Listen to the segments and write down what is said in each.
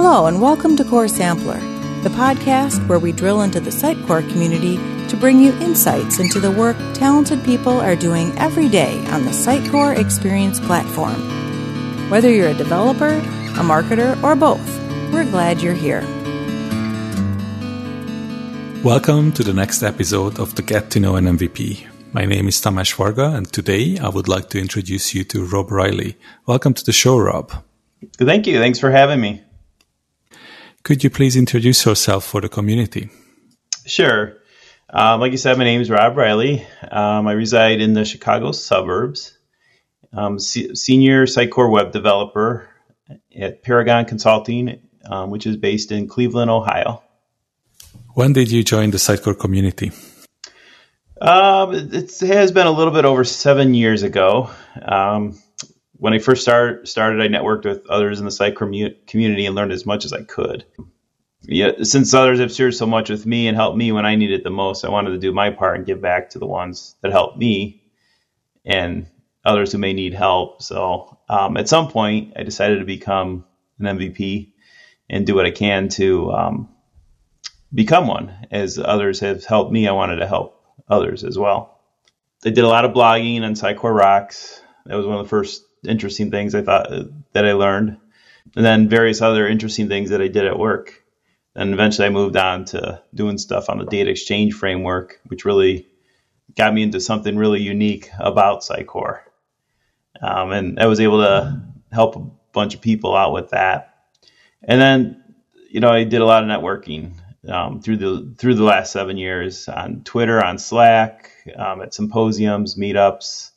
Hello and welcome to Core Sampler, the podcast where we drill into the Sitecore community to bring you insights into the work talented people are doing every day on the Sitecore Experience platform. Whether you're a developer, a marketer, or both, we're glad you're here. Welcome to the next episode of the Get to Know an MVP. My name is Tamás Varga, and today I would like to introduce you to Rob Riley. Welcome to the show, Rob. Thank you. Thanks for having me. Could you please introduce yourself for the community? Sure. Like you said, my name is Rob Riley. I reside in the Chicago suburbs. I'm senior Sitecore web developer at Paragon Consulting, which is based in Cleveland, Ohio. When did you join the Sitecore community? It has been a little bit over 7 years ago. When I first started, I networked with others in the Sitecore community and learned as much as I could. Yeah, since others have shared so much with me and helped me when I needed the most, I wanted to do my part and give back to the ones that helped me and others who may need help. So at some point, I decided to become an MVP and do what I can to become one. As others have helped me, I wanted to help others as well. I did a lot of blogging on Sitecore Rocks. That was one of the first interesting things I thought that I learned, and then various other interesting things that I did at work. And eventually I moved on to doing stuff on the data exchange framework, which really got me into something really unique about Sitecore. And I was able to help a bunch of people out with that. And then, I did a lot of networking through the last 7 years on Twitter, on Slack, at symposiums, meetups.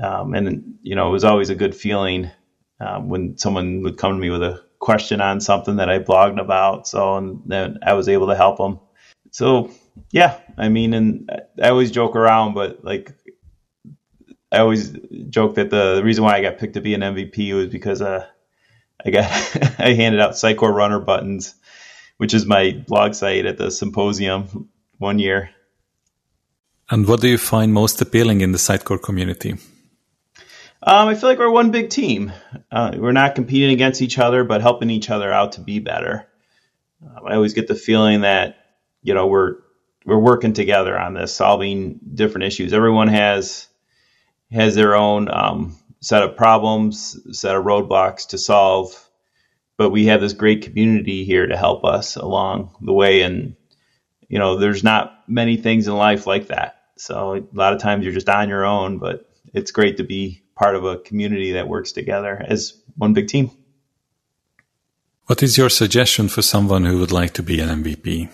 It was always a good feeling when someone would come to me with a question on something that I blogged about. So, and then I was able to help them. So, yeah, and I always joke around, but I always joke that the reason why I got picked to be an MVP was because I handed out Sitecore Runner buttons, which is my blog site, at the symposium one year. And what do you find most appealing in the Sitecore community? I feel like we're one big team. We're not competing against each other, but helping each other out to be better. I always get the feeling that, we're working together on this, solving different issues. Everyone has their own set of problems, set of roadblocks to solve, but we have this great community here to help us along the way. And, there's not many things in life like that. So a lot of times you're just on your own, but it's great to be part of a community that works together as one big team. What is your suggestion for someone who would like to be an MVP?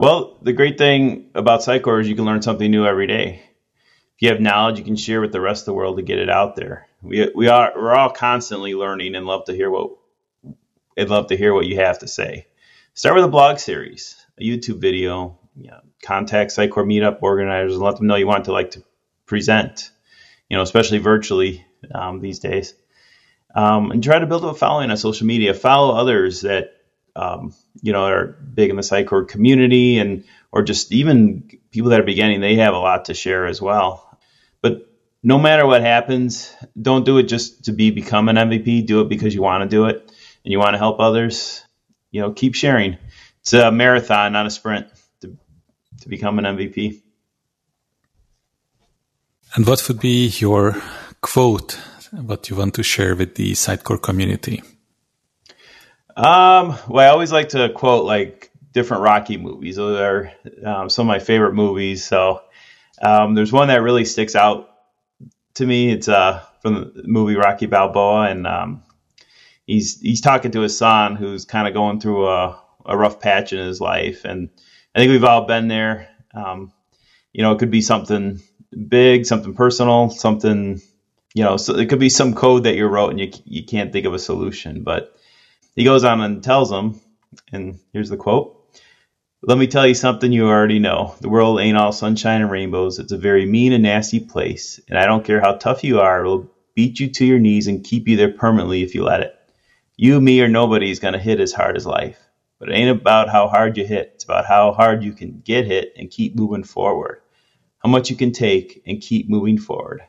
Well, the great thing about Sitecore is you can learn something new every day. If you have knowledge, you can share with the rest of the world to get it out there. We're all constantly learning and love to hear what you have to say. Start with a blog series, a YouTube video, contact Sitecore meetup organizers and let them know you want to present, especially virtually these days. And try to build up a following on social media. Follow others that, are big in the Sitecore community, and or just even people that are beginning, they have a lot to share as well. But no matter what happens, don't do it just to become an MVP. Do it because you want to do it and you want to help others. Keep sharing. It's a marathon, not a sprint, to become an MVP. And what would be your quote, what you want to share with the Sitecore community? Well, I always like to quote different Rocky movies. Those are some of my favorite movies. So there's one that really sticks out to me. It's from the movie Rocky Balboa, and he's talking to his son who's kind of going through a rough patch in his life. And I think we've all been there. It could be something big, something personal, something, so it could be some code that you wrote and you can't think of a solution, but he goes on and tells them, and here's the quote, "Let me tell you something you already know. The world ain't all sunshine and rainbows. It's a very mean and nasty place. And I don't care how tough you are. It'll beat you to your knees and keep you there permanently if you let it. You, me, or nobody is going to hit as hard as life. But it ain't about how hard you hit. It's about how hard you can get hit and keep moving forward. How much you can take and keep moving forward.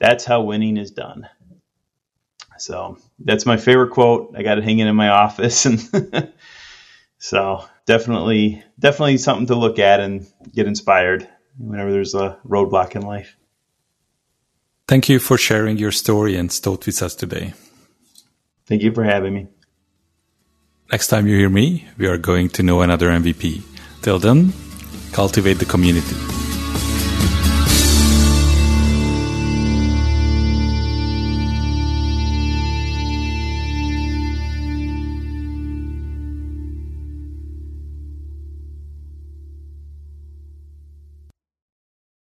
That's how winning is done." So that's my favorite quote. I got it hanging in my office. And so definitely something to look at and get inspired whenever there's a roadblock in life. Thank you for sharing your story and thought with us today. Thank you for having me. Next time you hear me, we are going to know another MVP. Till then, cultivate the community.